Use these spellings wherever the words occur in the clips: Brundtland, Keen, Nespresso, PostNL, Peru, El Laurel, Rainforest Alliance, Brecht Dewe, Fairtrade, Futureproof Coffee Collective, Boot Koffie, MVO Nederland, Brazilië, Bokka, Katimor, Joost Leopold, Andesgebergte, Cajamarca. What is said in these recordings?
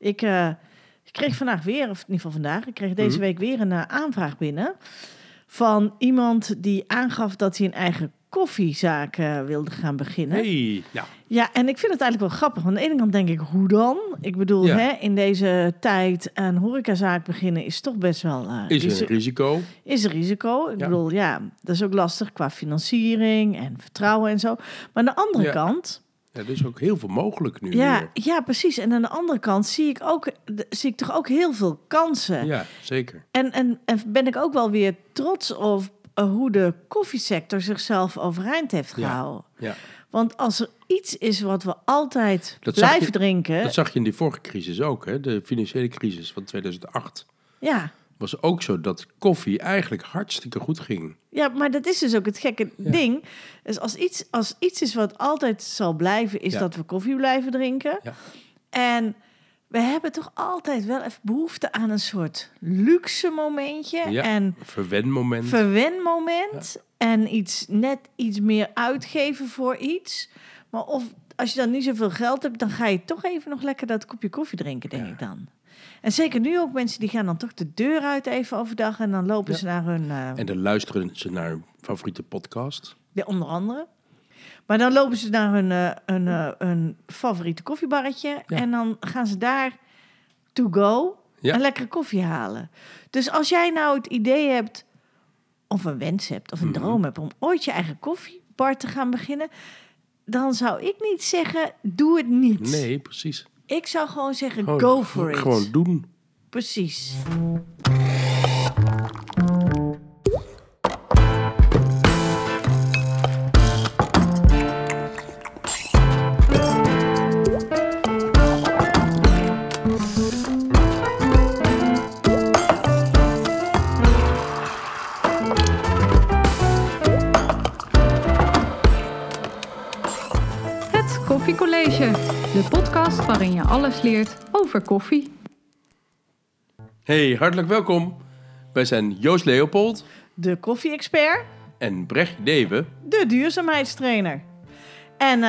Ik kreeg vandaag weer, of in ieder geval vandaag, ik kreeg deze week weer een aanvraag binnen van iemand die aangaf dat hij een eigen koffiezaak wilde gaan beginnen. Hey, ja. Ja, en ik vind het eigenlijk wel grappig. Want aan de ene kant denk ik, hoe dan? Ik bedoel, hè, in deze tijd een horecazaak beginnen is toch best wel... Is er een risico? Is er risico. Ik bedoel, ja, dat is ook lastig qua financiering en vertrouwen en zo. Maar aan de andere kant... Ja, er is ook heel veel mogelijk nu. Ja, weer. Ja, precies. En aan de andere kant zie ik toch ook heel veel kansen. Ja, zeker. En ben ik ook wel weer trots op hoe de koffiesector zichzelf overeind heeft gehouden. Ja, ja. Want als er iets is wat we altijd blijven drinken... Dat zag je in die vorige crisis ook, hè? De financiële crisis van 2008. Ja. Was ook zo dat koffie eigenlijk hartstikke goed ging. Ja, maar dat is dus ook het gekke ding. Dus als iets is wat altijd zal blijven, is dat we koffie blijven drinken. Ja. En we hebben toch altijd wel even behoefte aan een soort luxe momentje. Ja, en verwenmoment. Ja. En net iets meer uitgeven voor iets. Maar als je dan niet zoveel geld hebt, dan ga je toch even nog lekker dat kopje koffie drinken, denk ik dan. En zeker nu ook mensen die gaan dan toch de deur uit even overdag en dan lopen ze naar hun... En dan luisteren ze naar hun favoriete podcast. Ja, onder andere. Maar dan lopen ze naar hun favoriete koffiebarretje en dan gaan ze daar to go een lekkere koffie halen. Dus als jij nou het idee hebt, of een wens hebt, of een droom hebt om ooit je eigen koffiebar te gaan beginnen, dan zou ik niet zeggen, doe het niet. Nee, precies. Ik zou gewoon zeggen, go for it. Gewoon doen. Precies. Het Koffiecollege. De podcast waarin je alles leert over koffie. Hey, hartelijk welkom. Wij zijn Joost Leopold, de koffie-expert. En Brecht Dewe, de duurzaamheidstrainer. En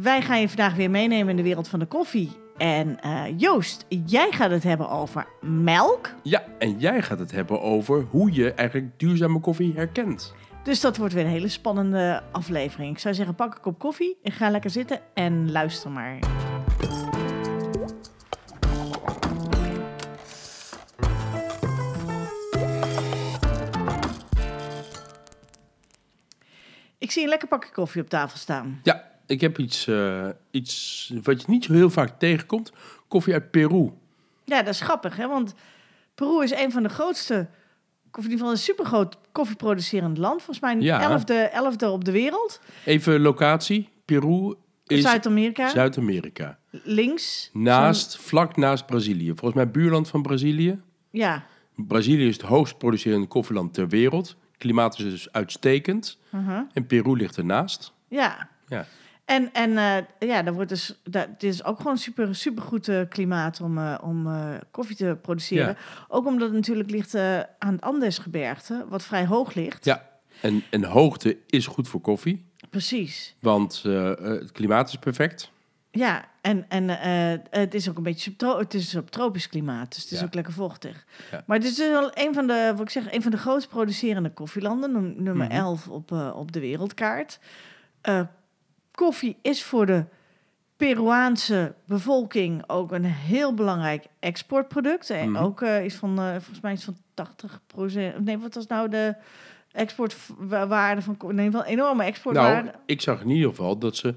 wij gaan je vandaag weer meenemen in de wereld van de koffie. En Joost, jij gaat het hebben over melk. Ja, en jij gaat het hebben over hoe je eigenlijk duurzame koffie herkent. Dus dat wordt weer een hele spannende aflevering. Ik zou zeggen, pak een kop koffie, ga lekker zitten en luister maar. Ik zie een lekker pakje koffie op tafel staan. Ja, ik heb iets wat je niet zo heel vaak tegenkomt. Koffie uit Peru. Ja, dat is grappig, hè? Want Peru is een van de grootste... Of in ieder geval een supergroot koffieproducerend land. Volgens mij elfde op de wereld. Even locatie. Peru is Zuid-Amerika. Links. Vlak naast Brazilië. Volgens mij buurland van Brazilië. Ja. Brazilië is het hoogst producerende koffieland ter wereld. Klimaat is dus uitstekend. Uh-huh. En Peru ligt ernaast. Ja. Ja. En het is ook gewoon supergoed klimaat om koffie te produceren. Ja. Ook omdat het natuurlijk ligt aan het Andesgebergte, wat vrij hoog ligt. Ja, en hoogte is goed voor koffie. Precies. Want het klimaat is perfect. Ja, en het is ook een beetje subtropisch klimaat, dus het is ook lekker vochtig. Ja. Maar het is dus wel een van de grootst producerende koffielanden, nummer 11 op de wereldkaart. Koffie is voor de Peruaanse bevolking ook een heel belangrijk exportproduct. En ook is van, volgens mij is van 80%. Nee, wat was nou de exportwaarde van koffie? Nee, wel een enorme exportwaarde. Nou, ik zag in ieder geval dat ze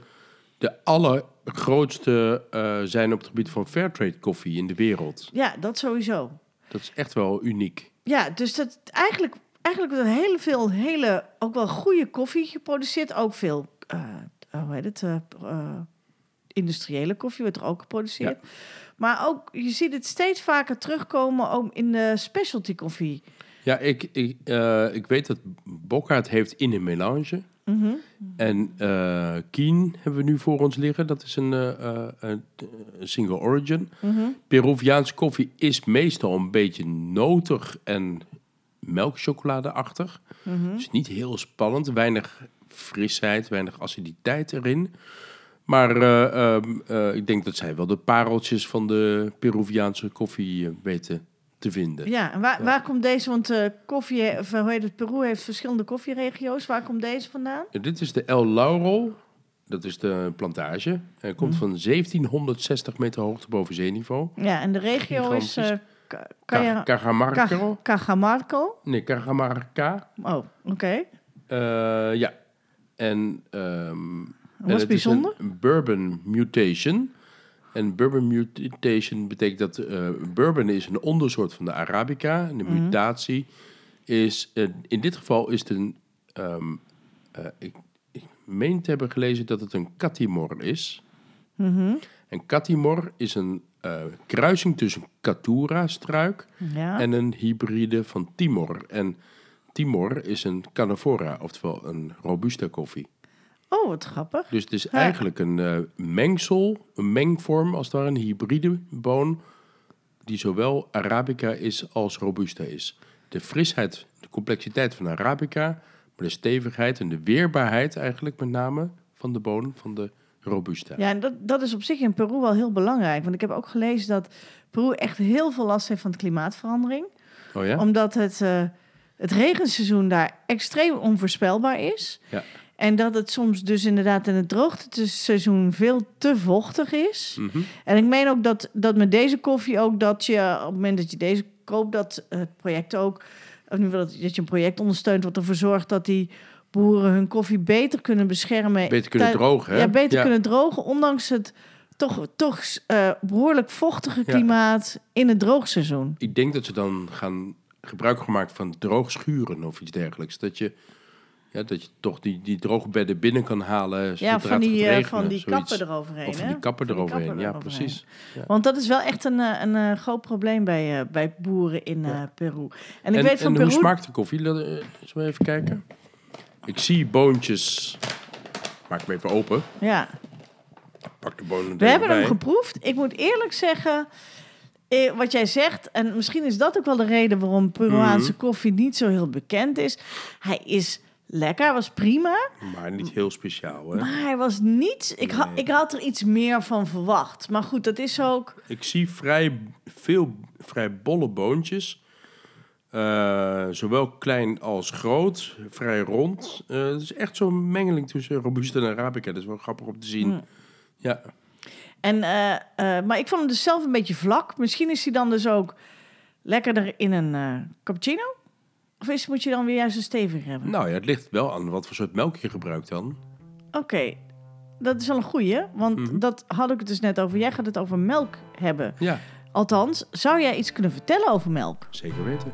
de allergrootste zijn op het gebied van Fairtrade koffie in de wereld. Ja, dat sowieso. Dat is echt wel uniek. Ja, dus dat eigenlijk wordt er heel veel, ook wel goede koffie geproduceerd. Ook veel... industriële koffie wordt er ook geproduceerd. Ja. Maar ook, je ziet het steeds vaker terugkomen ook in de specialty koffie. Ja, ik weet dat Bokka het heeft in een melange. Mm-hmm. En Keen hebben we nu voor ons liggen. Dat is een single origin. Mm-hmm. Peruviaanse koffie is meestal een beetje notig en melkchocoladeachtig. Mm-hmm. Dus niet heel spannend, weinig frisheid, weinig aciditeit erin. Maar ik denk dat zij wel de pareltjes van de Peruviaanse koffie weten te vinden. Ja, en waar komt deze? Want Peru heeft verschillende koffieregio's. Waar komt deze vandaan? Ja, dit is de El Laurel. Dat is de plantage. Hij komt van 1760 meter hoogte boven zeeniveau. Ja, en de regio is... Cajamarca. Oh, oké. Ja. En wat is bijzonder? Een bourbon mutation. En bourbon mutation betekent dat... bourbon is een ondersoort van de Arabica. En de mutatie is... in dit geval is het een... ik meen te hebben gelezen dat het een katimor is. Mm-hmm. En katimor is een kruising tussen katura-struik en een hybride van timor. En timor is een canafora, oftewel een robuusta koffie. Oh, wat grappig. Dus het is eigenlijk een mengsel, een mengvorm, als het ware een hybride boon die zowel Arabica is als robuusta is. De frisheid, de complexiteit van Arabica, maar de stevigheid en de weerbaarheid eigenlijk met name van de boon van de robuusta. Ja, en dat is op zich in Peru wel heel belangrijk. Want ik heb ook gelezen dat Peru echt heel veel last heeft van de klimaatverandering. Oh ja? Omdat het regenseizoen daar extreem onvoorspelbaar is. Ja. En dat het soms dus inderdaad in het droogteseizoen veel te vochtig is. Mm-hmm. En ik meen ook dat met deze koffie ook dat je op het moment dat je deze koopt, dat het project ook... dat je een project ondersteunt wat ervoor zorgt dat die boeren hun koffie beter kunnen beschermen. Beter kunnen drogen, hè? Ja, beter kunnen drogen, ondanks het toch behoorlijk vochtige klimaat in het droogseizoen. Ik denk dat ze dan gaan gebruik gemaakt van droogschuren of iets dergelijks. Dat je toch die droogbedden binnen kan halen. Ja, van die kappen eroverheen. Of die kappen eroverheen, ja, precies. Ja. Want dat is wel echt een groot probleem bij boeren in Peru. En ik weet van Peru... hoe smaakt de koffie? Zullen we even kijken? Ik zie boontjes. Maak hem even open. Ja. Pak de bonen. We hebben hem geproefd. Ik moet eerlijk zeggen... wat jij zegt, en misschien is dat ook wel de reden waarom Peruaanse koffie niet zo heel bekend is. Hij is lekker, was prima. Maar niet heel speciaal, hè? Maar hij was niet... Ik had er iets meer van verwacht. Maar goed, dat is ook... Ik zie vrij bolle boontjes. Zowel klein als groot. Vrij rond. Het is echt zo'n mengeling tussen Robuusta en Arabica. Dat is wel grappig om te zien. Mm. Ja. Maar ik vond hem dus zelf een beetje vlak. Misschien is hij dan dus ook lekkerder in een cappuccino? Of moet je dan weer juist een steviger hebben? Nou ja, het ligt wel aan wat voor soort melk je gebruikt dan. Oké, dat is wel een goeie. Want dat had ik het dus net over. Jij gaat het over melk hebben. Ja. Althans, zou jij iets kunnen vertellen over melk? Zeker weten.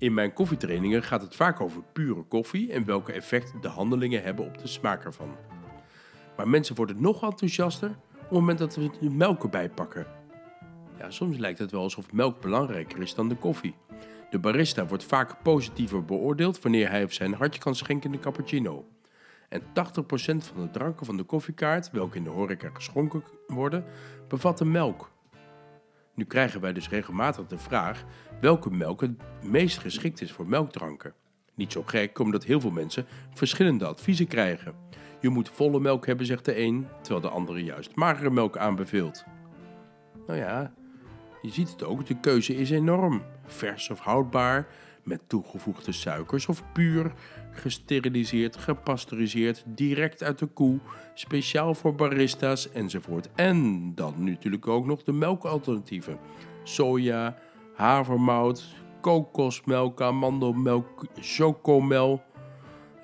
In mijn koffietrainingen gaat het vaak over pure koffie en welke effect de handelingen hebben op de smaak ervan. Maar mensen worden nog enthousiaster op het moment dat we de melk erbij pakken. Ja, soms lijkt het wel alsof melk belangrijker is dan de koffie. De barista wordt vaak positiever beoordeeld wanneer hij of zij een hartje kan schenken in de cappuccino. En 80% van de dranken van de koffiekaart, welke in de horeca geschonken worden, bevatten melk. Nu krijgen wij dus regelmatig de vraag welke melk het meest geschikt is voor melkdranken. Niet zo gek, omdat heel veel mensen verschillende adviezen krijgen. Je moet volle melk hebben, zegt de een, terwijl de andere juist magere melk aanbeveelt. Nou ja, je ziet het ook, de keuze is enorm. Vers of houdbaar, met toegevoegde suikers of puur, gesteriliseerd, gepasteuriseerd, direct uit de koe, speciaal voor barista's enzovoort. En dan natuurlijk ook nog de melkalternatieven. Soja, havermout, kokosmelk, amandelmelk, chocomel,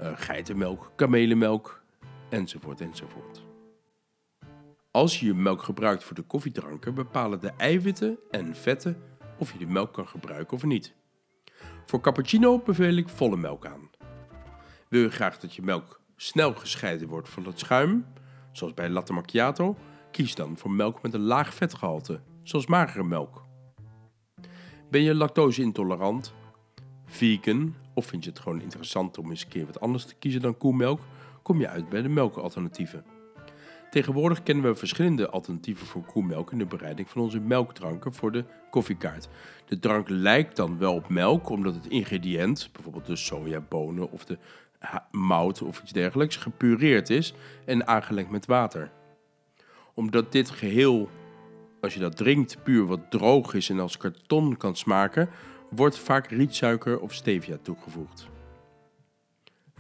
geitenmelk, kamelenmelk enzovoort enzovoort. Als je je melk gebruikt voor de koffiedranken bepalen de eiwitten en vetten of je de melk kan gebruiken of niet. Voor cappuccino beveel ik volle melk aan. Wil je graag dat je melk snel gescheiden wordt van het schuim, zoals bij latte macchiato, kies dan voor melk met een laag vetgehalte, zoals magere melk. Ben je lactose-intolerant, vegan of vind je het gewoon interessant om eens een keer wat anders te kiezen dan koemelk, kom je uit bij de melkalternatieven. Tegenwoordig kennen we verschillende alternatieven voor koemelk in de bereiding van onze melkdranken voor de koffiekaart. De drank lijkt dan wel op melk, omdat het ingrediënt, bijvoorbeeld de sojabonen of de mout of iets dergelijks, gepureerd is en aangelengd met water. Omdat dit geheel, als je dat drinkt, puur wat droog is en als karton kan smaken, wordt vaak rietsuiker of stevia toegevoegd.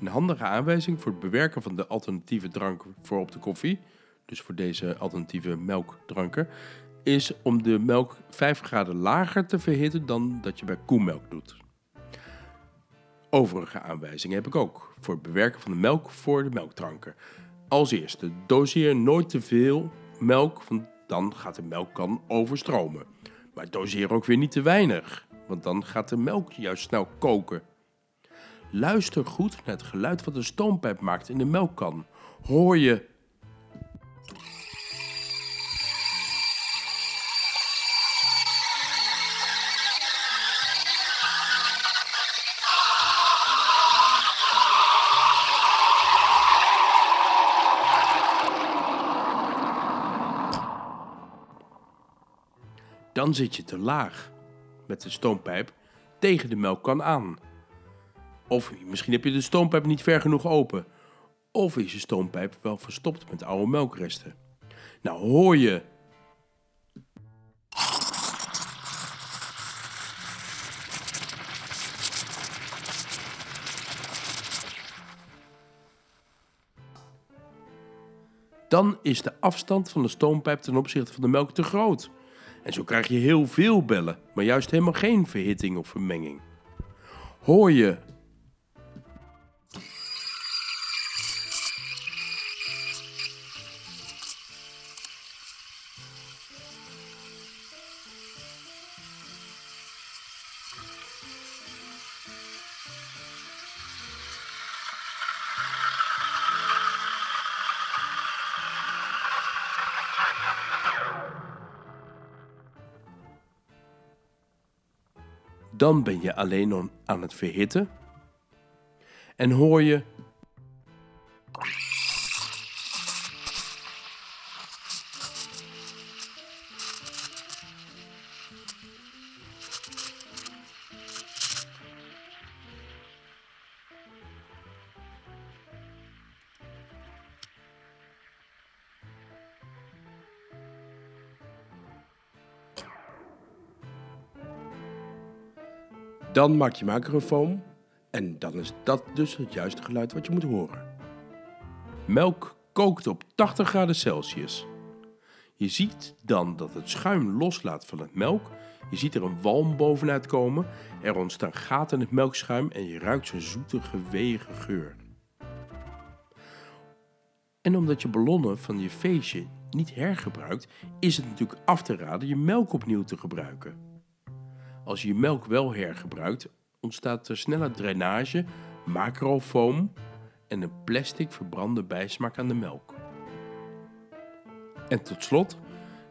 Een handige aanwijzing voor het bewerken van de alternatieve drank voor op de koffie, dus voor deze alternatieve melkdranken, is om de melk 5 graden lager te verhitten dan dat je bij koemelk doet. Overige aanwijzingen heb ik ook voor het bewerken van de melk voor de melkdranken. Als eerste, doseer nooit te veel melk, want dan gaat de melkkan overstromen. Maar doseer ook weer niet te weinig, want dan gaat de melk juist snel koken. Luister goed naar het geluid wat de stoompijp maakt in de melkkan. Hoor je... Dan zit je te laag met de stoompijp tegen de melkkan aan. Of misschien heb je de stoompijp niet ver genoeg open. Of is je stoompijp wel verstopt met oude melkresten. Nou hoor je... Dan is de afstand van de stoompijp ten opzichte van de melk te groot. En zo krijg je heel veel bellen, maar juist helemaal geen verhitting of vermenging. Hoor je... Dan ben je alleen aan het verhitten en hoor je... Dan maak je macrofoam en dan is dat dus het juiste geluid wat je moet horen. Melk kookt op 80 graden Celsius. Je ziet dan dat het schuim loslaat van het melk. Je ziet er een walm bovenuit komen. Er ontstaan gaten in het melkschuim en je ruikt zijn zoete, geweeige geur. En omdat je ballonnen van je feestje niet hergebruikt, is het natuurlijk af te raden je melk opnieuw te gebruiken. Als je melk wel hergebruikt, ontstaat er snelle drainage, macrofoam en een plastic verbrande bijsmaak aan de melk. En tot slot,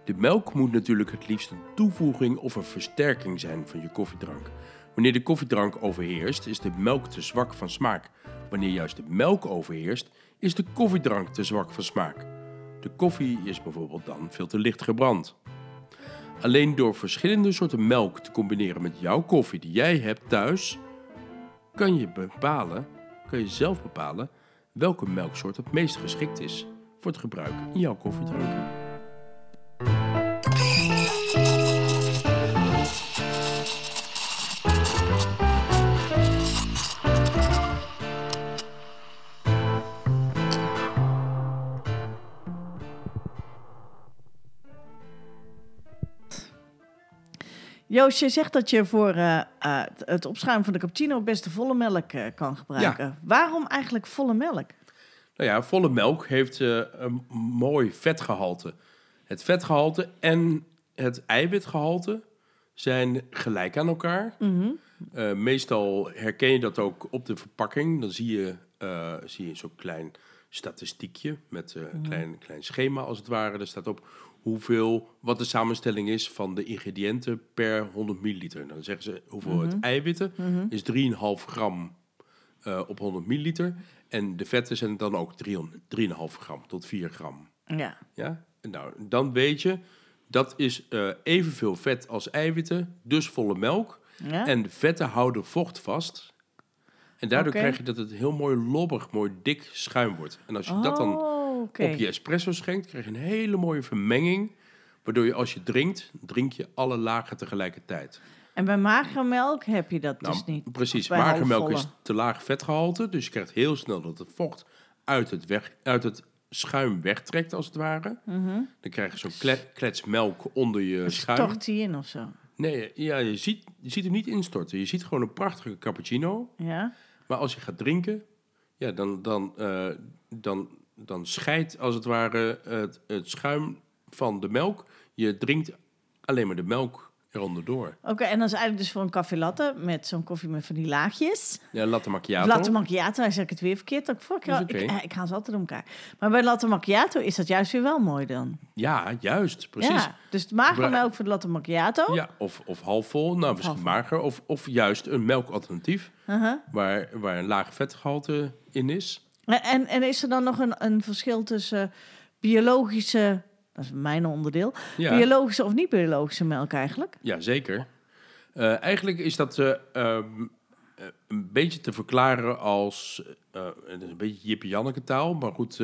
de melk moet natuurlijk het liefst een toevoeging of een versterking zijn van je koffiedrank. Wanneer de koffiedrank overheerst, is de melk te zwak van smaak. Wanneer juist de melk overheerst, is de koffiedrank te zwak van smaak. De koffie is bijvoorbeeld dan veel te licht gebrand. Alleen door verschillende soorten melk te combineren met jouw koffie die jij hebt thuis, kan je zelf bepalen welke melksoort het meest geschikt is voor het gebruik in jouw koffiedranken. Joost, je zegt dat je voor het opschuimen van de cappuccino best de volle melk kan gebruiken. Ja. Waarom eigenlijk volle melk? Nou ja, volle melk heeft een mooi vetgehalte. Het vetgehalte en het eiwitgehalte zijn gelijk aan elkaar. Mm-hmm. Meestal herken je dat ook op de verpakking. Dan zie je zo'n klein statistiekje met een klein schema als het ware. Daar staat op... wat de samenstelling is van de ingrediënten per 100 milliliter. Dan zeggen ze hoeveelheid eiwitten is 3,5 gram op 100 milliliter. En de vetten zijn dan ook 3,5 gram tot 4 gram. Ja. Ja? Nou, dan weet je, dat is evenveel vet als eiwitten, dus volle melk. Ja? En vetten houden vocht vast. En daardoor krijg je dat het heel mooi lobbig, mooi dik schuim wordt. En als je dat dan op je espresso schenkt, krijg je een hele mooie vermenging. Waardoor je als je drinkt, drink je alle lagen tegelijkertijd. En bij magere melk heb je dat dus niet. Precies, magere melk is te laag vetgehalte. Dus je krijgt heel snel dat het vocht uit het schuim wegtrekt, als het ware. Mm-hmm. Dan krijg je zo'n klets melk onder je schuim. Stort die in of zo? Nee, ja, je ziet hem niet instorten. Je ziet gewoon een prachtige cappuccino. Ja. Maar als je gaat drinken, ja, dan scheidt als het ware het schuim van de melk. Je drinkt alleen maar de melk eronder door. Oké, en dat is eigenlijk dus voor een café latte met zo'n koffie met van die laagjes. Ja, latte macchiato. Latte macchiato, hij zegt het weer verkeerd. Ik haal ze altijd om elkaar. Maar bij latte macchiato is dat juist weer wel mooi dan. Ja, juist, precies. Ja, dus magere melk voor de latte macchiato. Ja, of halfvol, misschien mager. Of juist een melkalternatief, waar een laag vetgehalte in is. En is er dan nog een verschil tussen biologische... Dat is mijn onderdeel. Ja. Biologische of niet-biologische melk eigenlijk? Ja, zeker. Eigenlijk is dat een beetje te verklaren als... het is een beetje Jip-Janneke taal, maar goed.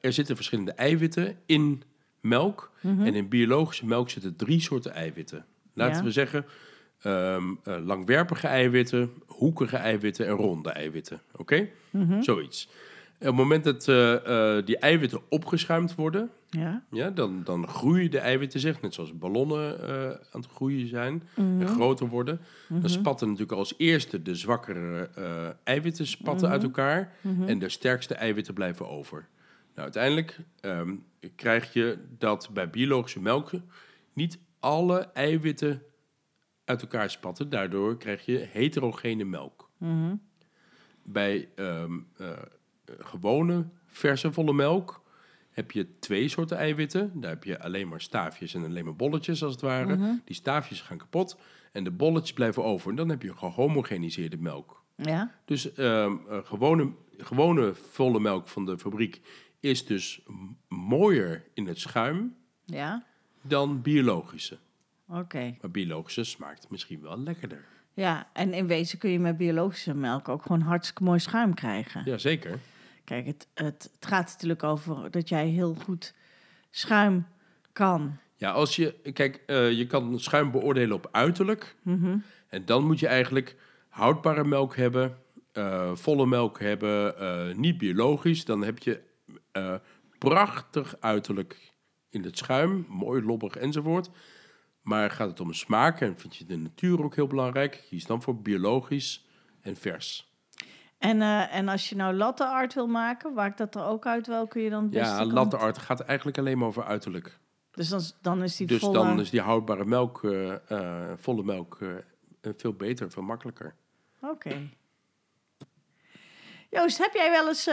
Er zitten verschillende eiwitten in melk. Mm-hmm. En in biologische melk zitten 3 soorten eiwitten. Laten we zeggen... langwerpige eiwitten, hoekige eiwitten en ronde eiwitten. Oké? Mm-hmm. Zoiets. Op het moment dat die eiwitten opgeschuimd worden... Ja. Ja, dan groeien de eiwitten zich, net zoals ballonnen aan het groeien zijn en groter worden. Mm-hmm. Dan spatten natuurlijk als eerste de zwakkere eiwitten spatten uit elkaar en de sterkste eiwitten blijven over. Nou, uiteindelijk krijg je dat bij biologische melk niet alle eiwitten uit elkaar spatten. Daardoor krijg je heterogene melk. Mm-hmm. Bij gewone verse volle melk heb je 2 soorten eiwitten. Daar heb je alleen maar staafjes en alleen maar bolletjes, als het ware. Mm-hmm. Die staafjes gaan kapot en de bolletjes blijven over. En dan heb je gehomogeniseerde melk. Ja. Dus gewone volle melk van de fabriek is dus mooier in het schuim dan biologische. Okay. Maar biologische smaakt misschien wel lekkerder. Ja, en in wezen kun je met biologische melk ook gewoon hartstikke mooi schuim krijgen. Jazeker. Kijk, het gaat natuurlijk over dat jij heel goed schuim kan. Ja, als je kan schuim beoordelen op uiterlijk. Mm-hmm. En dan moet je eigenlijk houdbare melk hebben, volle melk hebben, niet biologisch. Dan heb je prachtig uiterlijk in het schuim, mooi lobbig enzovoort. Maar gaat het om smaak en vind je de natuur ook heel belangrijk? Kies dan voor biologisch en vers. En als je nou latte art wil maken, maakt dat er ook uit welke je dan het beste komt? Ja, latte art gaat eigenlijk alleen maar over uiterlijk. Dus dan is die houdbare melk, volle melk, veel beter, veel makkelijker. Oké. Joost, heb jij wel eens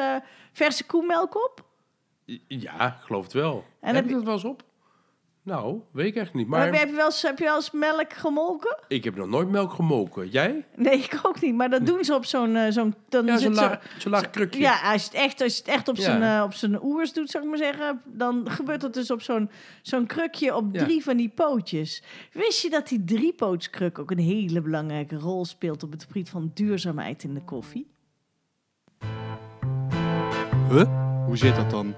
verse koemelk op? Ja, ik geloof het wel. En heb je dat wel eens op? Nou, weet ik echt niet. Maar heb je wel eens melk gemolken? Ik heb nog nooit melk gemolken. Jij? Nee, ik ook niet. Maar dat doen ze op zo'n laag krukje. Ja, als je het echt op zijn oers doet, zou ik maar zeggen... dan gebeurt dat dus op zo'n krukje op 3 van die pootjes. Wist je dat die 3-pootskruk ook een hele belangrijke rol speelt... op het gebied van duurzaamheid in de koffie? Huh? Hoe zit dat dan?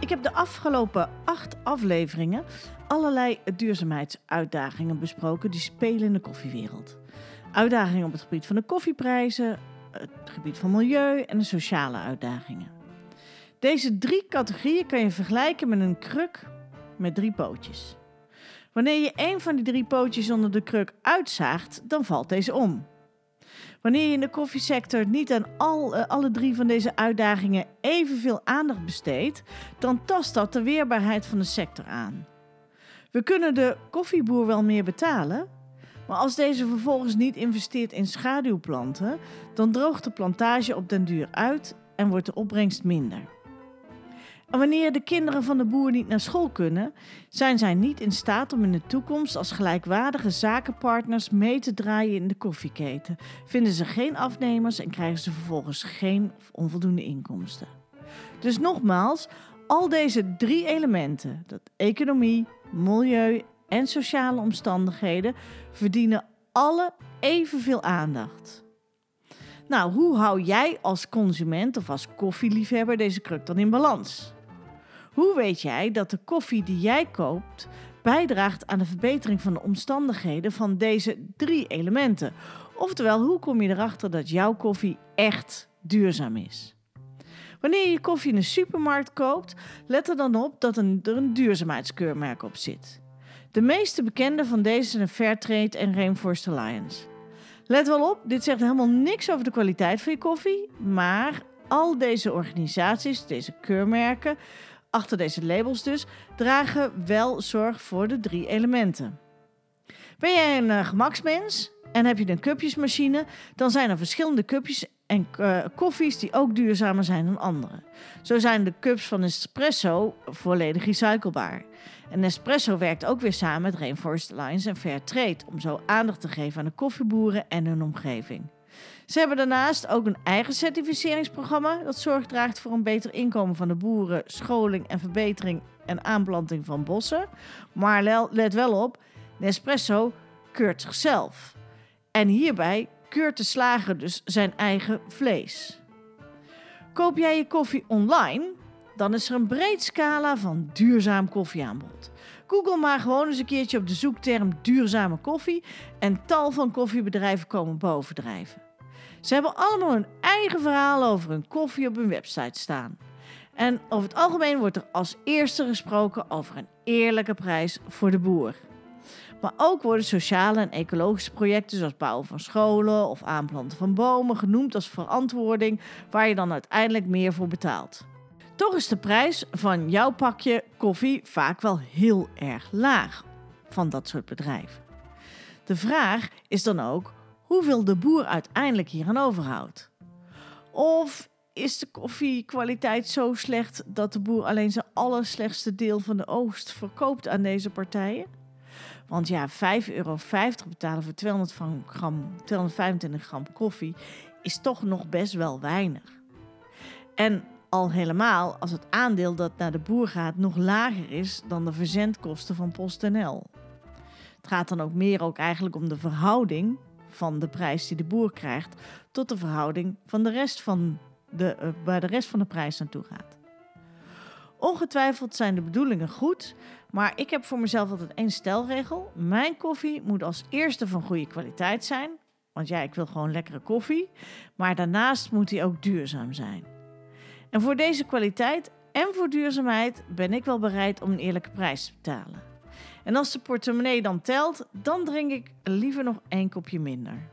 Ik heb de afgelopen 8 afleveringen allerlei duurzaamheidsuitdagingen besproken die spelen in de koffiewereld. Uitdagingen op het gebied van de koffieprijzen, het gebied van milieu en de sociale uitdagingen. Deze 3 categorieën kan je vergelijken met een kruk met 3 pootjes. Wanneer je één van die 3 pootjes onder de kruk uitzaagt, dan valt deze om. Wanneer je in de koffiesector niet aan alle 3 van deze uitdagingen evenveel aandacht besteedt, dan tast dat de weerbaarheid van de sector aan. We kunnen de koffieboer wel meer betalen, maar als deze vervolgens niet investeert in schaduwplanten, dan droogt de plantage op den duur uit en wordt de opbrengst minder. Wanneer de kinderen van de boer niet naar school kunnen, zijn zij niet in staat om in de toekomst als gelijkwaardige zakenpartners mee te draaien in de koffieketen. Vinden ze geen afnemers en krijgen ze vervolgens geen of onvoldoende inkomsten. Dus nogmaals, al deze drie elementen, dat economie, milieu en sociale omstandigheden, verdienen alle evenveel aandacht. Nou, hoe hou jij als consument of als koffieliefhebber deze kruk dan in balans? Hoe weet jij dat de koffie die jij koopt bijdraagt aan de verbetering van de omstandigheden van deze drie elementen? Oftewel, hoe kom je erachter dat jouw koffie echt duurzaam is? Wanneer je koffie in de supermarkt koopt, let er dan op dat er een duurzaamheidskeurmerk op zit. De meeste bekende van deze zijn Fairtrade en Rainforest Alliance. Let wel op, dit zegt helemaal niks over de kwaliteit van je koffie, maar al deze organisaties, deze keurmerken, achter deze labels dus, dragen wel zorg voor de drie elementen. Ben jij een gemaksmens en heb je een cupjesmachine, dan zijn er verschillende cupjes en koffies die ook duurzamer zijn dan andere. Zo zijn de cups van Nespresso volledig recyclebaar. En Nespresso werkt ook weer samen met Rainforest Alliance en Fairtrade om zo aandacht te geven aan de koffieboeren en hun omgeving. Ze hebben daarnaast ook een eigen certificeringsprogramma dat zorg draagt voor een beter inkomen van de boeren, scholing en verbetering en aanplanting van bossen. Maar let wel op, Nespresso keurt zichzelf. En hierbij keurt de slager dus zijn eigen vlees. Koop jij je koffie online, dan is er een breed scala van duurzaam koffieaanbod. Google maar gewoon eens een keertje op de zoekterm duurzame koffie en tal van koffiebedrijven komen bovendrijven. Ze hebben allemaal hun eigen verhaal over hun koffie op hun website staan. En over het algemeen wordt er als eerste gesproken over een eerlijke prijs voor de boer. Maar ook worden sociale en ecologische projecten zoals bouwen van scholen of aanplanten van bomen genoemd als verantwoording waar je dan uiteindelijk meer voor betaalt. Toch is de prijs van jouw pakje koffie vaak wel heel erg laag van dat soort bedrijven. De vraag is dan ook hoeveel de boer uiteindelijk hieraan overhoudt. Of is de koffiekwaliteit zo slecht dat de boer alleen zijn allerslechtste deel van de oogst verkoopt aan deze partijen? Want ja, €5,50 betalen voor 225 gram koffie is toch nog best wel weinig. En al helemaal als het aandeel dat naar de boer gaat nog lager is dan de verzendkosten van PostNL. Het gaat dan ook meer eigenlijk om de verhouding van de prijs die de boer krijgt tot de verhouding van de rest van waar de rest van de prijs naartoe gaat. Ongetwijfeld zijn de bedoelingen goed, maar ik heb voor mezelf altijd één stelregel. Mijn koffie moet als eerste van goede kwaliteit zijn, want ja, ik wil gewoon lekkere koffie, maar daarnaast moet die ook duurzaam zijn. En voor deze kwaliteit en voor duurzaamheid ben ik wel bereid om een eerlijke prijs te betalen. En als de portemonnee dan telt, dan drink ik liever nog één kopje minder.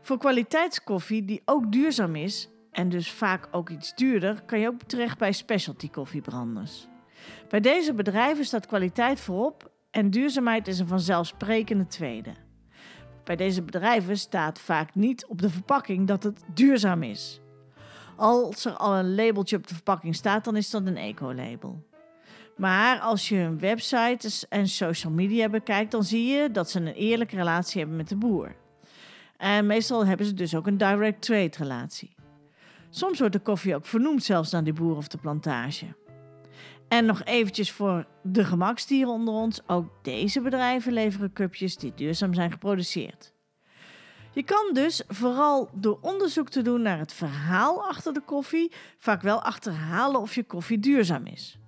Voor kwaliteitskoffie die ook duurzaam is en dus vaak ook iets duurder, kan je ook terecht bij specialty koffiebranders. Bij deze bedrijven staat kwaliteit voorop en duurzaamheid is een vanzelfsprekende tweede. Bij deze bedrijven staat vaak niet op de verpakking dat het duurzaam is. Als er al een labeltje op de verpakking staat, dan is dat een eco-label. Maar als je hun websites en social media bekijkt, dan zie je dat ze een eerlijke relatie hebben met de boer. En meestal hebben ze dus ook een direct trade relatie. Soms wordt de koffie ook vernoemd zelfs naar die boer of de plantage. En nog eventjes voor de gemaksdieren onder ons, ook deze bedrijven leveren cupjes die duurzaam zijn geproduceerd. Je kan dus vooral door onderzoek te doen naar het verhaal achter de koffie vaak wel achterhalen of je koffie duurzaam is.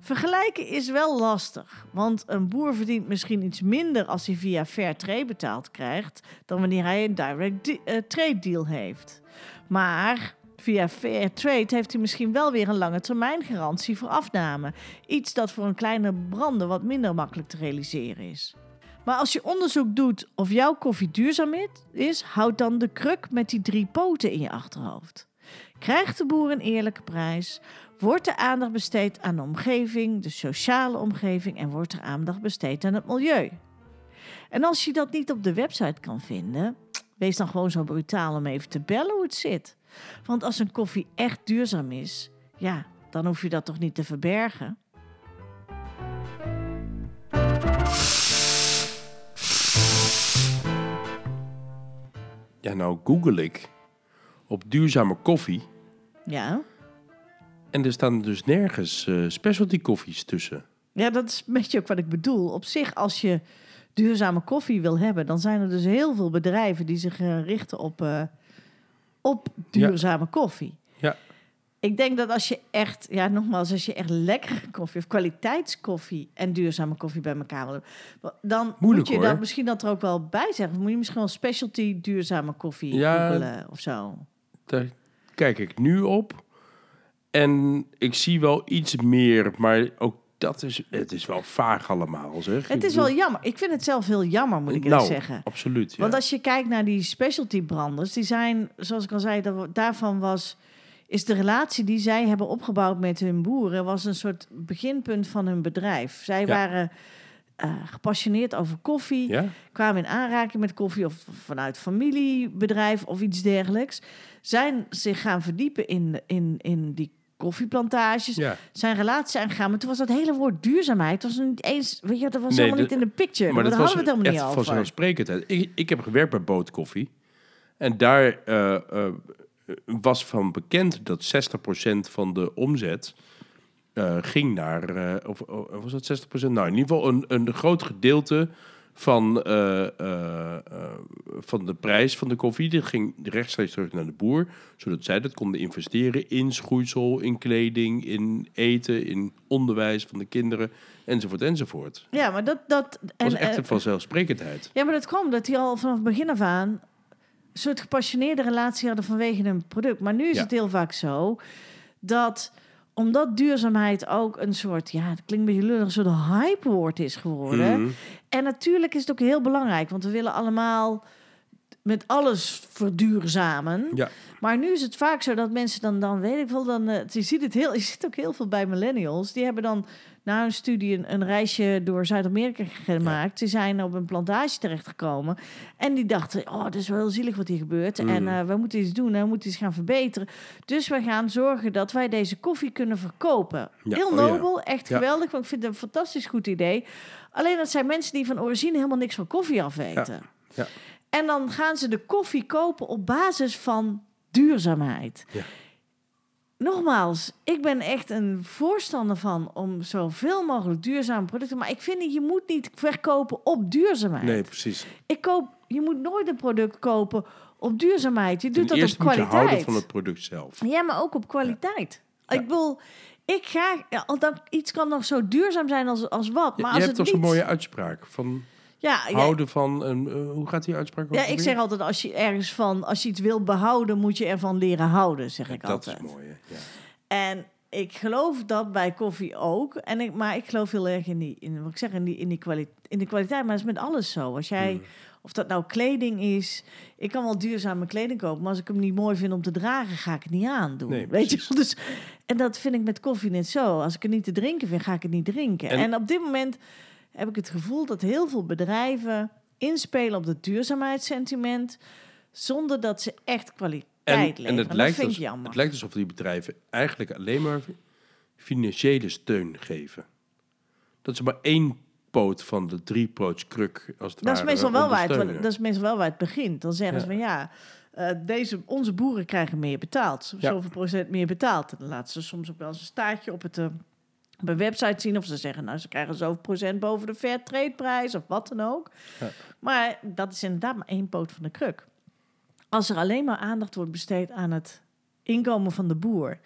Vergelijken is wel lastig, want een boer verdient misschien iets minder als hij via Fairtrade betaald krijgt dan wanneer hij een direct trade deal heeft. Maar via Fairtrade heeft hij misschien wel weer een lange termijn garantie voor afname. Iets dat voor een kleine brander wat minder makkelijk te realiseren is. Maar als je onderzoek doet of jouw koffie duurzaam is, houd dan de kruk met die drie poten in je achterhoofd. Krijgt de boer een eerlijke prijs? Wordt er aandacht besteed aan de omgeving, de sociale omgeving en wordt er aandacht besteed aan het milieu? En als je dat niet op de website kan vinden, wees dan gewoon zo brutaal om even te bellen hoe het zit. Want als een koffie echt duurzaam is, ja, Dan hoef je dat toch niet te verbergen? Ja, nou google ik op duurzame koffie. Ja. En er staan dus nergens specialty koffies tussen. Ja, dat is een beetje ook wat ik bedoel. Op zich, als je duurzame koffie wil hebben, dan zijn er dus heel veel bedrijven die zich richten op duurzame koffie. Ja. Ik denk dat als je echt, ja, nogmaals, als je echt lekkere koffie of kwaliteitskoffie en duurzame koffie bij elkaar wil hebben, dan moeilijk, moet je dat misschien dat er ook wel bij zeggen. Of moet je misschien wel specialty duurzame koffie googelen of zo. Daar kijk ik nu op. En ik zie wel iets meer, maar ook het is wel vaag allemaal, zeg. Het is wel jammer. Ik vind het zelf heel jammer, moet ik eerlijk zeggen. Absoluut. Ja. Want als je kijkt naar die specialty branders, die zijn, zoals ik al zei, daarvan is de relatie die zij hebben opgebouwd met hun boeren, was een soort beginpunt van hun bedrijf. Zij waren gepassioneerd over koffie, kwamen in aanraking met koffie of vanuit familiebedrijf of iets dergelijks. Zijn zich gaan verdiepen in die koffieplantages, zijn relaties aangegaan. Maar toen was dat hele woord duurzaamheid, was niet eens, weet je, dat was helemaal niet in de picture. Maar daar hadden we het helemaal niet over. Dat was vanzelfsprekendheid. Ik heb gewerkt bij Boot Koffie en daar was van bekend dat 60% van de omzet ging naar, of was dat 60%? Nou, in ieder geval een groot gedeelte van de prijs van de koffie. Die ging rechtstreeks terug naar de boer, zodat zij dat konden investeren in schoeisel, in kleding, in eten, in onderwijs van de kinderen, enzovoort, enzovoort. Ja, maar dat was echt een vanzelfsprekendheid. Ja, maar dat kwam dat die al vanaf het begin af aan een soort gepassioneerde relatie hadden vanwege hun product. Maar nu is het heel vaak zo dat, omdat duurzaamheid ook een soort, het klinkt een beetje lullig, een soort hypewoord is geworden. Mm-hmm. En natuurlijk is het ook heel belangrijk, want we willen allemaal met alles verduurzamen. Ja. Maar nu is het vaak zo dat mensen dan weet ik wel, je ziet ook heel veel bij millennials. Die hebben dan na hun studie een reisje door Zuid-Amerika gemaakt. Ze zijn op een plantage terechtgekomen. En die dachten, oh, dat is wel heel zielig wat hier gebeurt. Mm. En we moeten iets doen, we moeten iets gaan verbeteren. Dus we gaan zorgen dat wij deze koffie kunnen verkopen. Ja. Heel nobel, echt geweldig, want ik vind het een fantastisch goed idee. Alleen dat zijn mensen die van origine helemaal niks van koffie afweten. Ja. En dan gaan ze de koffie kopen op basis van duurzaamheid. Ja. Nogmaals, ik ben echt een voorstander van om zoveel mogelijk duurzame producten. Maar ik vind dat je moet niet verkopen op duurzaamheid. Nee, precies. Je moet nooit een product kopen op duurzaamheid. Je doet dat op kwaliteit. Moet je houden van het product zelf. Ja, maar ook op kwaliteit. Ja. Ik bedoel, iets kan nog zo duurzaam zijn als wat. Maar je hebt toch zo'n mooie uitspraak van, houden van, hoe gaat die uitspraak over? Ja, ik zeg altijd, als je iets wil behouden, moet je ervan leren houden, zeg ik altijd. Dat is mooi, hè? Ja. En ik geloof dat bij koffie ook. Maar ik geloof heel erg in de kwaliteit. Maar dat is met alles zo. Als jij, of dat nou kleding is, ik kan wel duurzame kleding kopen, maar als ik hem niet mooi vind om te dragen, ga ik het niet aandoen. Nee, weet je? Dus, en dat vind ik met koffie net zo. Als ik het niet te drinken vind, ga ik het niet drinken. En op dit moment heb ik het gevoel dat heel veel bedrijven inspelen op het duurzaamheidssentiment, zonder dat ze echt kwaliteit leveren. En dat vind ik jammer. Het lijkt alsof die bedrijven eigenlijk alleen maar financiële steun geven. Dat ze maar één poot van de drie poots kruk, als het ware, ondersteunen. Dat is meestal wel waar het begint. Dan zeggen ze van onze boeren krijgen meer betaald. Zoveel procent meer betaald. En dan laten ze soms ook wel eens een staartje op het op een website zien, of ze zeggen, nou, ze krijgen zoveel procent boven de Fairtrade prijs of wat dan ook. Ja. Maar dat is inderdaad maar één poot van de kruk. Als er alleen maar aandacht wordt besteed aan het inkomen van de boer,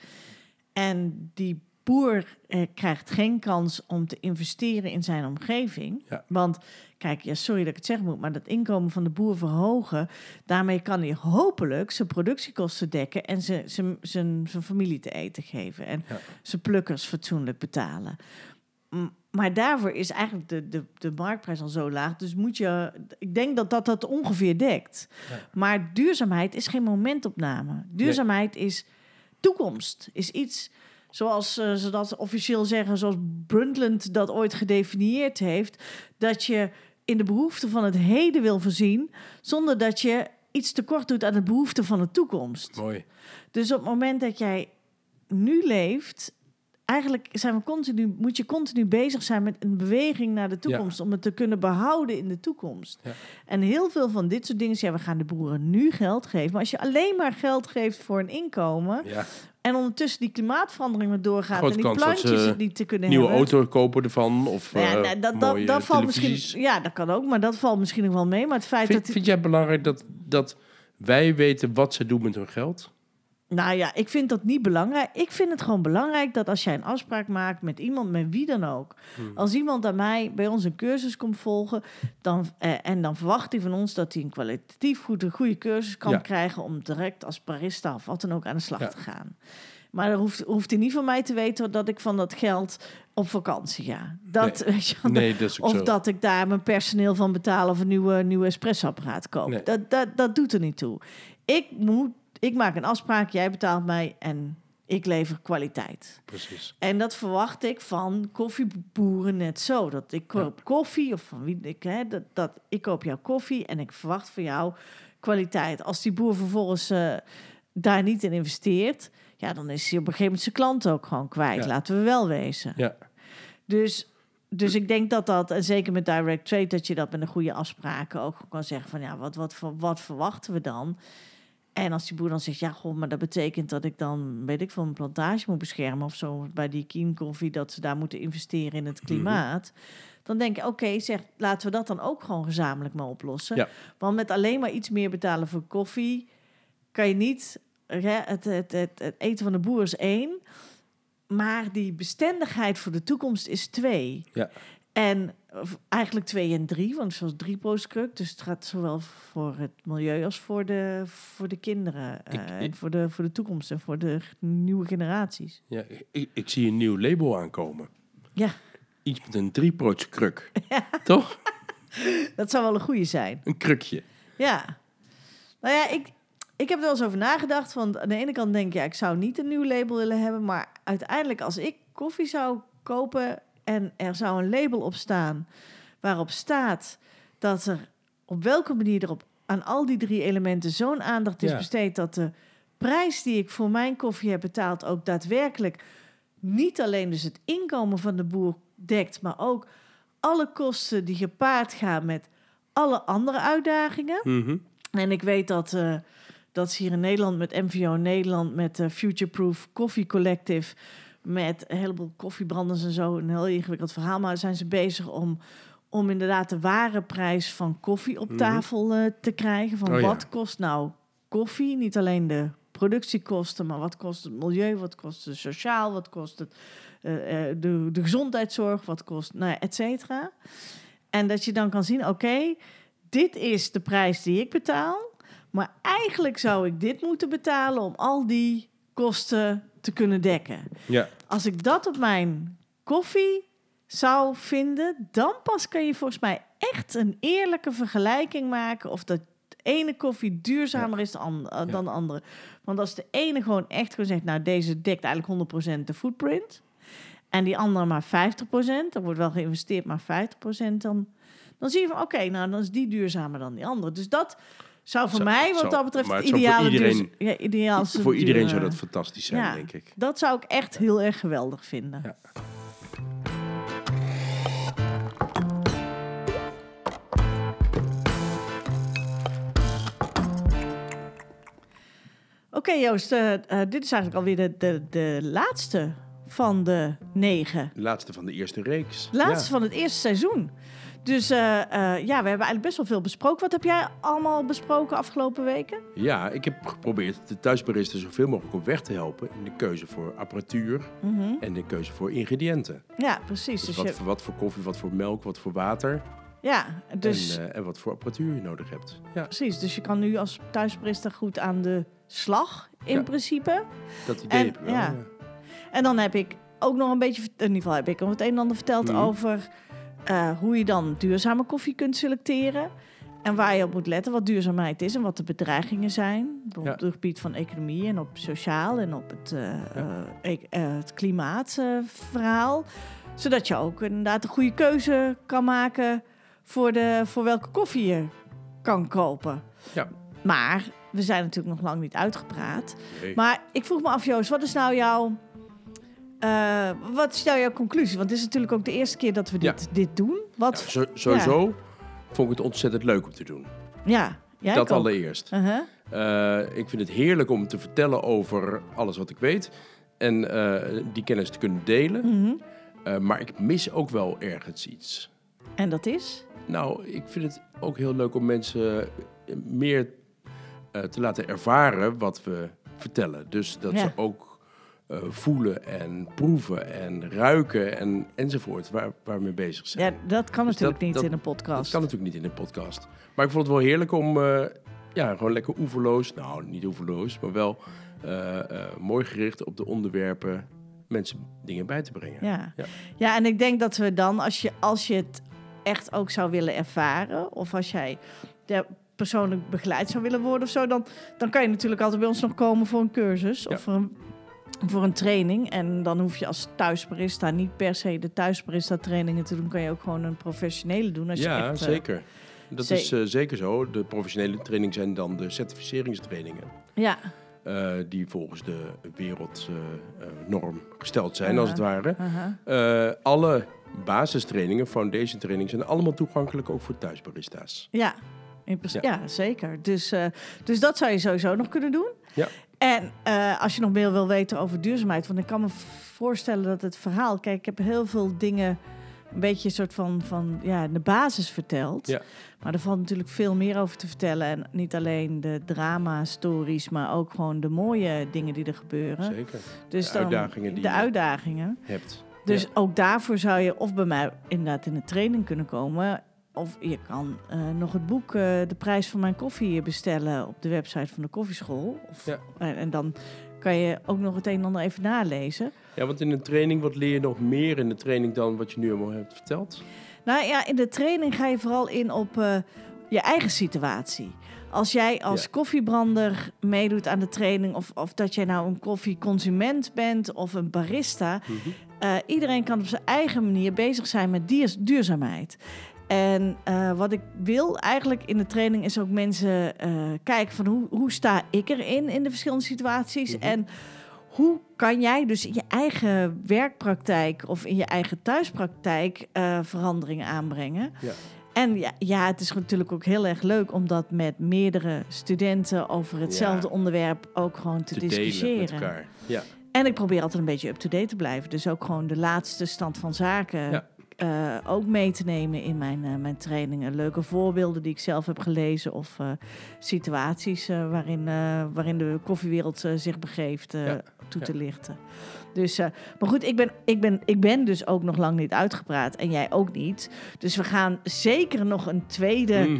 en die boer krijgt geen kans om te investeren in zijn omgeving. Ja. Want, sorry dat ik het zeggen moet, maar dat inkomen van de boer verhogen, daarmee kan hij hopelijk zijn productiekosten dekken en zijn familie te eten geven en zijn plukkers fatsoenlijk betalen. Maar daarvoor is eigenlijk de marktprijs al zo laag. Dus ik denk dat ongeveer dekt. Ja. Maar duurzaamheid is geen momentopname. Duurzaamheid is toekomst, is iets, zoals ze dat officieel zeggen, zoals Brundtland dat ooit gedefinieerd heeft, dat je in de behoeften van het heden wil voorzien, zonder dat je iets tekort doet aan de behoeften van de toekomst. Mooi. Dus op het moment dat jij nu leeft eigenlijk zijn we continu, moet je continu bezig zijn met een beweging naar de toekomst. Ja. Om het te kunnen behouden in de toekomst. Ja. En heel veel van dit soort dingen is, ja, we gaan de boeren nu geld geven. Maar als je alleen maar geld geeft voor een inkomen... Ja. En ondertussen die klimaatverandering maar doorgaat. Grote en die plantjes het niet te kunnen nieuwe hebben. Nieuwe auto kopen ervan. Of ja, dat valt misschien. Ja, dat kan ook. Maar dat valt misschien nog wel mee. Maar het feit vind jij belangrijk dat wij weten wat ze doen met hun geld? Nou ja, ik vind dat niet belangrijk. Ik vind het gewoon belangrijk dat als jij een afspraak maakt met iemand, met wie dan ook. Als iemand bij ons een cursus komt volgen, dan verwacht hij van ons dat hij een kwalitatief goede cursus kan krijgen om direct als barista of wat dan ook aan de slag te gaan. Maar dan hoeft hij niet van mij te weten dat ik van dat geld op vakantie ga. Dat ik daar mijn personeel van betaal of een nieuwe espressoapparaat koop. Nee. Dat doet er niet toe. Ik maak een afspraak, jij betaalt mij en ik lever kwaliteit. Precies. En dat verwacht ik van koffieboeren net zo. Dat ik koop koffie, of van wie ik, ik koop jouw koffie en ik verwacht van jou kwaliteit. Als die boer vervolgens daar niet in investeert, ja, dan is hij op een gegeven moment zijn klant ook gewoon kwijt. Ja. Laten we wel wezen. Ja. Dus ik denk en zeker met direct trade, dat je dat met een goede afspraken ook kan zeggen van ja, wat verwachten we dan? En als die boer dan zegt, ja, goh, maar dat betekent dat ik dan, weet ik veel, een plantage moet beschermen of zo, bij die Keen koffie, dat ze daar moeten investeren in het klimaat. Dan denk ik, oké, laten we dat dan ook gewoon gezamenlijk maar oplossen. Ja. Want met alleen maar iets meer betalen voor koffie, kan je niet, het eten van de boer is 1, maar die bestendigheid voor de toekomst is 2. Ja. En eigenlijk 2 en 3, want zoals 3% kruk. Dus het gaat zowel voor het milieu als voor de kinderen. En voor de toekomst en voor de nieuwe generaties. Ja, ik zie een nieuw label aankomen. Ja. Iets met een 3% kruk. Ja. Toch? Dat zou wel een goeie zijn. Een krukje. Ja. Nou ja, ik heb er wel eens over nagedacht. Want aan de ene kant denk ik, ja, ik zou niet een nieuw label willen hebben. Maar uiteindelijk, als ik koffie zou kopen... En er zou een label op staan waarop staat dat er op welke manier erop aan al die 3 elementen zo'n aandacht is besteed dat de prijs die ik voor mijn koffie heb betaald ook daadwerkelijk niet alleen dus het inkomen van de boer dekt, maar ook alle kosten die gepaard gaan met alle andere uitdagingen. Mm-hmm. En ik weet dat ze hier in Nederland met MVO Nederland, met Futureproof Coffee Collective... met een heleboel koffiebranders en zo, een heel ingewikkeld verhaal. Maar zijn ze bezig om inderdaad de ware prijs van koffie op tafel te krijgen. Van wat kost nou koffie? Niet alleen de productiekosten, maar wat kost het milieu? Wat kost het sociaal? Wat kost het de gezondheidszorg? Wat kost, et cetera. En dat je dan kan zien, oké, dit is de prijs die ik betaal. Maar eigenlijk zou ik dit moeten betalen om al die kosten te kunnen dekken. Ja. Als ik dat op mijn koffie zou vinden, dan pas kan je volgens mij echt een eerlijke vergelijking maken of dat ene koffie duurzamer is dan de andere. Want als de ene gewoon echt gewoon zegt, nou, deze dekt eigenlijk 100% de footprint en die andere maar 50%, er wordt wel geïnvesteerd, maar 50%, dan zie je van, oké, nou, dan is die duurzamer dan die andere. Dus dat... zou voor mij, wat dat betreft, het ideale... voor iedereen zou dat fantastisch zijn, denk ik. Dat zou ik echt heel erg geweldig vinden. Ja. Oké, Joost, dit is eigenlijk alweer de laatste van de 9. Laatste van de eerste reeks. Laatste van het eerste seizoen. Dus we hebben eigenlijk best wel veel besproken. Wat heb jij allemaal besproken afgelopen weken? Ja, ik heb geprobeerd de thuisbaristen zoveel mogelijk op weg te helpen... in de keuze voor apparatuur en de keuze voor ingrediënten. Ja, precies. Dus wat voor koffie, wat voor melk, wat voor water... Ja, dus... En wat voor apparatuur je nodig hebt. Ja. Precies, dus je kan nu als thuisbarista goed aan de slag, in principe. Dat idee heb ik wel, ja. En dan heb ik ook nog een beetje... In ieder geval heb ik nog het een en ander verteld over... hoe je dan duurzame koffie kunt selecteren. En waar je op moet letten wat duurzaamheid is en wat de bedreigingen zijn. Bijvoorbeeld op het gebied van economie en op sociaal en op het klimaatverhaal. Zodat je ook inderdaad een goede keuze kan maken voor welke koffie je kan kopen. Ja. Maar we zijn natuurlijk nog lang niet uitgepraat. Nee. Maar ik vroeg me af, Joost, wat is nou jouw... Wat is jouw conclusie? Want het is natuurlijk ook de eerste keer dat we dit doen. Wat? Ja, sowieso vond ik het ontzettend leuk om te doen. Ja, jij dat ook. Allereerst. Uh-huh. Ik vind het heerlijk om te vertellen over alles wat ik weet. En die kennis te kunnen delen. Mm-hmm. Maar ik mis ook wel ergens iets. En dat is? Nou, ik vind het ook heel leuk om mensen meer te laten ervaren wat we vertellen. Dus dat ze ook voelen en proeven en ruiken en, enzovoort waar we mee bezig zijn. Ja, dat kan dus natuurlijk niet in een podcast. Dat kan natuurlijk niet in een podcast. Maar ik vond het wel heerlijk om gewoon lekker oeverloos... Nou, niet oeverloos, maar wel mooi gericht op de onderwerpen... mensen dingen bij te brengen. Ja, en ik denk dat we dan, als je het echt ook zou willen ervaren... of als jij persoonlijk begeleid zou willen worden of zo... dan kan je natuurlijk altijd bij ons nog komen voor een cursus... of voor een training. En dan hoef je als thuisbarista niet per se de thuisbarista trainingen te doen. Kan je ook gewoon een professionele doen. Als je echt, zeker. Dat is zeker zo. De professionele trainingen zijn dan de certificeringstrainingen. Ja. Die volgens de wereldnorm gesteld zijn, als het ware. Uh-huh. Alle basistrainingen, foundation trainingen... zijn allemaal toegankelijk ook voor thuisbarista's. Ja, ja zeker. Dus dat zou je sowieso nog kunnen doen. Ja. En als je nog meer wil weten over duurzaamheid... want ik kan me voorstellen dat het verhaal... Kijk, ik heb heel veel dingen... een beetje een soort van de basis verteld. Ja. Maar er valt natuurlijk veel meer over te vertellen. En niet alleen de drama-stories... maar ook gewoon de mooie dingen die er gebeuren. Zeker. Dus de uitdagingen die je hebt. Dus ook daarvoor zou je of bij mij inderdaad in de training kunnen komen... of je kan nog het boek De Prijs van Mijn Koffie bestellen... op de website van de koffieschool. En dan kan je ook nog het een en ander even nalezen... Ja, want in de training, wat leer je nog meer in de training dan wat je nu allemaal hebt verteld? Nou ja, in de training ga je vooral in op je eigen situatie. Als jij als koffiebrander meedoet aan de training... of dat jij nou een koffieconsument bent of een barista... Mm-hmm. Iedereen kan op zijn eigen manier bezig zijn met duurzaamheid. En wat ik wil eigenlijk in de training is ook mensen kijken... van hoe sta ik erin in de verschillende situaties... Mm-hmm. En hoe kan jij dus in je eigen werkpraktijk of in je eigen thuispraktijk veranderingen aanbrengen? Ja. En het is natuurlijk ook heel erg leuk om dat met meerdere studenten over hetzelfde onderwerp ook gewoon te discussiëren. Delen met elkaar. Ja. En ik probeer altijd een beetje up-to-date te blijven. Dus ook gewoon de laatste stand van zaken ook mee te nemen in mijn trainingen. Leuke voorbeelden die ik zelf heb gelezen of situaties waarin de koffiewereld zich begeeft toe te lichten. Dus, maar goed, ik ben dus ook nog lang niet uitgepraat en jij ook niet. Dus we gaan zeker nog een tweede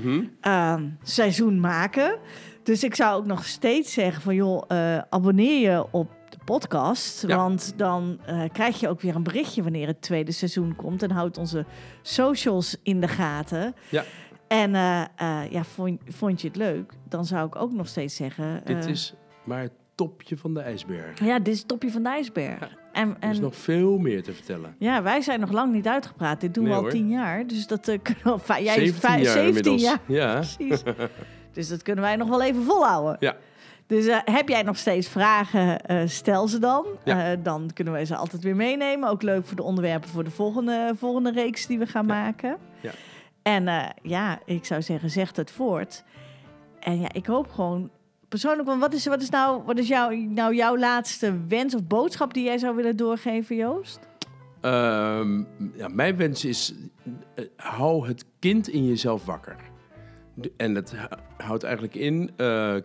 seizoen maken. Dus ik zou ook nog steeds zeggen van joh, abonneer je op podcast, want dan krijg je ook weer een berichtje wanneer het tweede seizoen komt en houdt onze socials in de gaten. Ja. En vond je het leuk? Dan zou ik ook nog steeds zeggen... dit is maar het topje van de ijsberg. Ja, dit is het topje van de ijsberg. Ja. En, er is nog veel meer te vertellen. Ja, wij zijn nog lang niet uitgepraat. Dit doen we al 10 jaar. Dus dat kunnen we al... 17 jaar. Ja. Precies. Dus dat kunnen wij nog wel even volhouden. Ja. Dus heb jij nog steeds vragen, stel ze dan. Ja. Dan kunnen we ze altijd weer meenemen. Ook leuk voor de onderwerpen voor de volgende reeks die we gaan maken. Ja. En ik zou zeggen, zeg het voort. En ja, ik hoop gewoon persoonlijk... Want wat is jouw laatste wens of boodschap die jij zou willen doorgeven, Joost? Mijn wens is... hou het kind in jezelf wakker. En dat houdt eigenlijk in...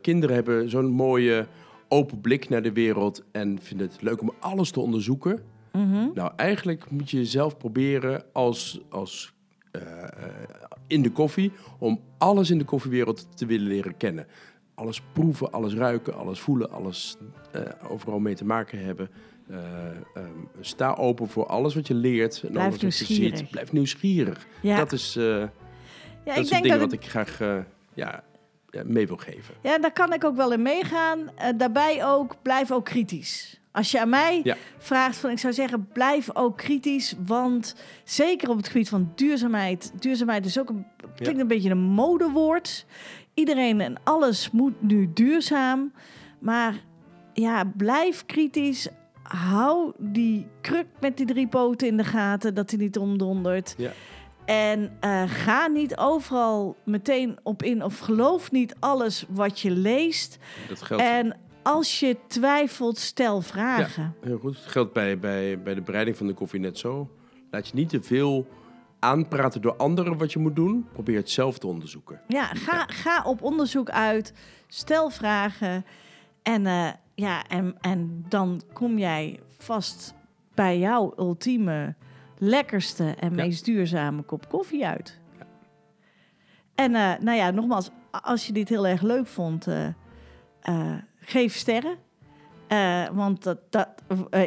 kinderen hebben zo'n mooie open blik naar de wereld... en vinden het leuk om alles te onderzoeken. Mm-hmm. Nou, eigenlijk moet je zelf proberen als in de koffie... om alles in de koffiewereld te willen leren kennen. Alles proeven, alles ruiken, alles voelen... alles overal mee te maken hebben. Sta open voor alles wat je leert. En blijf nieuwsgierig. Wat je ziet. Blijf nieuwsgierig. Ja. Dat is... Ja, dat zijn dingen wat ik graag mee wil geven. Ja, daar kan ik ook wel in meegaan. Daarbij ook, blijf ook kritisch. Als je aan mij vraagt, ik zou zeggen, blijf ook kritisch. Want zeker op het gebied van duurzaamheid... Duurzaamheid is ook klinkt een beetje een modewoord. Iedereen en alles moet nu duurzaam. Maar blijf kritisch. hou die kruk met die 3 poten in de gaten, dat hij niet omdondert. Ja. En ga niet overal meteen op in of geloof niet alles wat je leest. Dat geldt. En als je twijfelt, stel vragen. Ja, heel goed. Dat geldt bij de bereiding van de koffie net zo. Laat je niet te veel aanpraten door anderen wat je moet doen. Probeer het zelf te onderzoeken. Ja, ga op onderzoek uit. Stel vragen. En, en dan kom jij vast bij jouw ultieme, lekkerste en meest duurzame kop koffie uit. Ja. En nogmaals, als je dit heel erg leuk vond, geef sterren. Want dat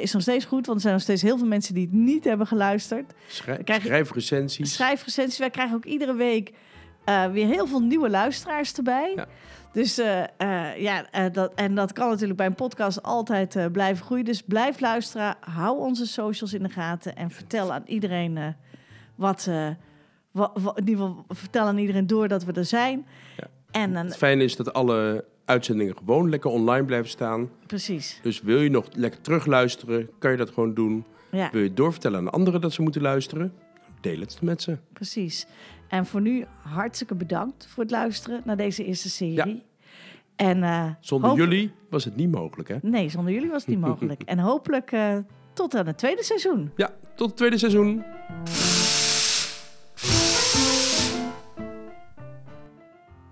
is nog steeds goed. Want er zijn nog steeds heel veel mensen die het niet hebben geluisterd. Schrijf recensies. Wij krijgen ook iedere week weer heel veel nieuwe luisteraars erbij. Ja. Dus dat kan natuurlijk bij een podcast altijd blijven groeien. Dus blijf luisteren. Hou onze socials in de gaten. En vertel aan iedereen vertel aan iedereen door dat we er zijn. Ja. En het fijne is dat alle uitzendingen gewoon lekker online blijven staan. Precies. Dus wil je nog lekker terugluisteren, kan je dat gewoon doen. Ja. Wil je doorvertellen aan anderen dat ze moeten luisteren? Deel het met ze. Precies. En voor nu hartstikke bedankt voor het luisteren naar deze eerste serie. Ja. En, zonder jullie was het niet mogelijk, hè? Nee, zonder jullie was het niet mogelijk. En hopelijk tot aan het tweede seizoen. Ja, tot het tweede seizoen.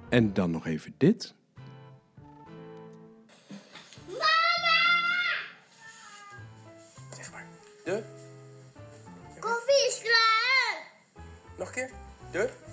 En dan nog even dit. De koffie is klaar. Nog een keer. De